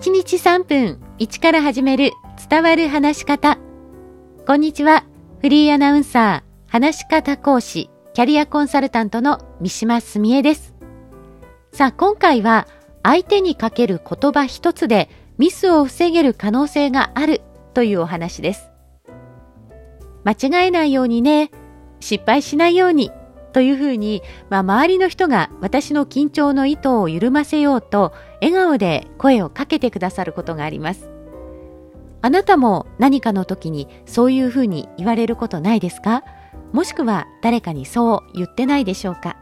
1日3分1から始める伝わる話し方。こんにちは、フリーアナウンサー、話し方講師、キャリアコンサルタントの三島澄江です。さあ、今回は相手にかける言葉一つでミスを防げる可能性があるというお話です。間違えないようにね、失敗しないようにというふうに、周りの人が私の緊張の糸を緩ませようと笑顔で声をかけてくださることがあります。あなたも何かの時にそういうふうに言われることないですか？もしくは誰かにそう言ってないでしょうか？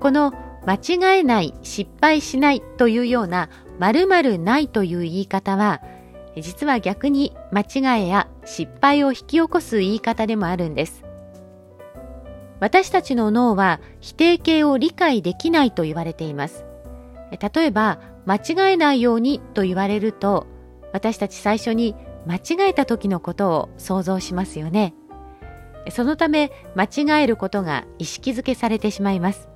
この間違えない、失敗しないというような〇〇ないという言い方は、実は逆に間違いや失敗を引き起こす言い方でもあるんです。私たちの脳は否定形を理解できないと言われています。例えば間違えないようにと言われると、私たち最初に間違えた時のことを想像しますよね。そのため間違えることが意識づけされてしまいます。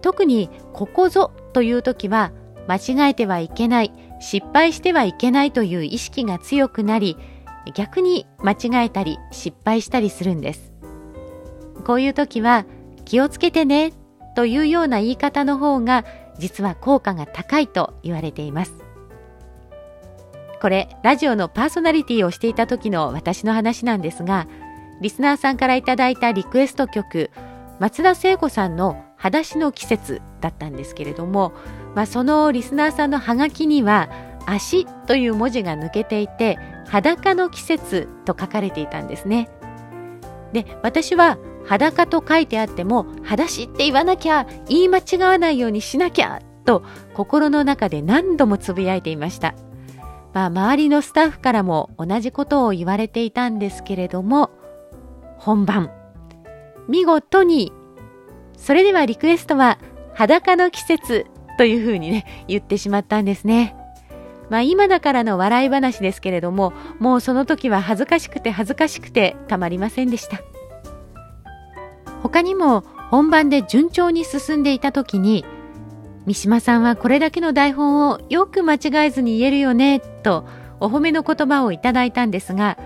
特にここぞという時は、間違えてはいけない、失敗してはいけないという意識が強くなり、逆に間違えたり失敗したりするんです。こういう時は気をつけてねというような言い方の方が実は効果が高いと言われています。これ、ラジオのパーソナリティをしていた時の私の話なんですが、リスナーさんからいただいたリクエスト曲、松田聖子さんの裸足の季節だったんですけれども、そのリスナーさんのハガキには足という文字が抜けていて、裸の季節と書かれていたんですね。で、私は裸と書いてあっても裸足って言わなきゃ、言い間違わないようにしなきゃと心の中で何度もつぶやいていました。周りのスタッフからも同じことを言われていたんですけれども、本番、見事にそれではリクエストは裸の季節というふうにね、言ってしまったんですね。今だからの笑い話ですけれども、もうその時は恥ずかしくて恥ずかしくてたまりませんでした。他にも本番で順調に進んでいた時に、三島さんはこれだけの台本をよく間違えずに言えるよねとお褒めの言葉をいただいたんですが、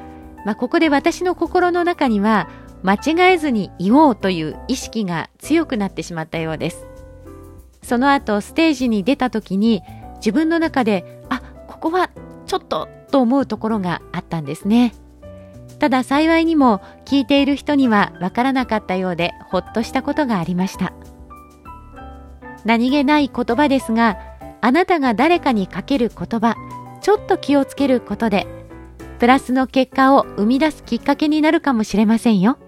ここで私の心の中には間違えずに言おうという意識が強くなってしまったようです。その後ステージに出た時に、自分の中でここはちょっとと思うところがあったんですね。ただ幸いにも聞いている人にはわからなかったようで、ほっとしたことがありました。何気ない言葉ですが、あなたが誰かにかける言葉、ちょっと気をつけることでプラスの結果を生み出すきっかけになるかもしれませんよ。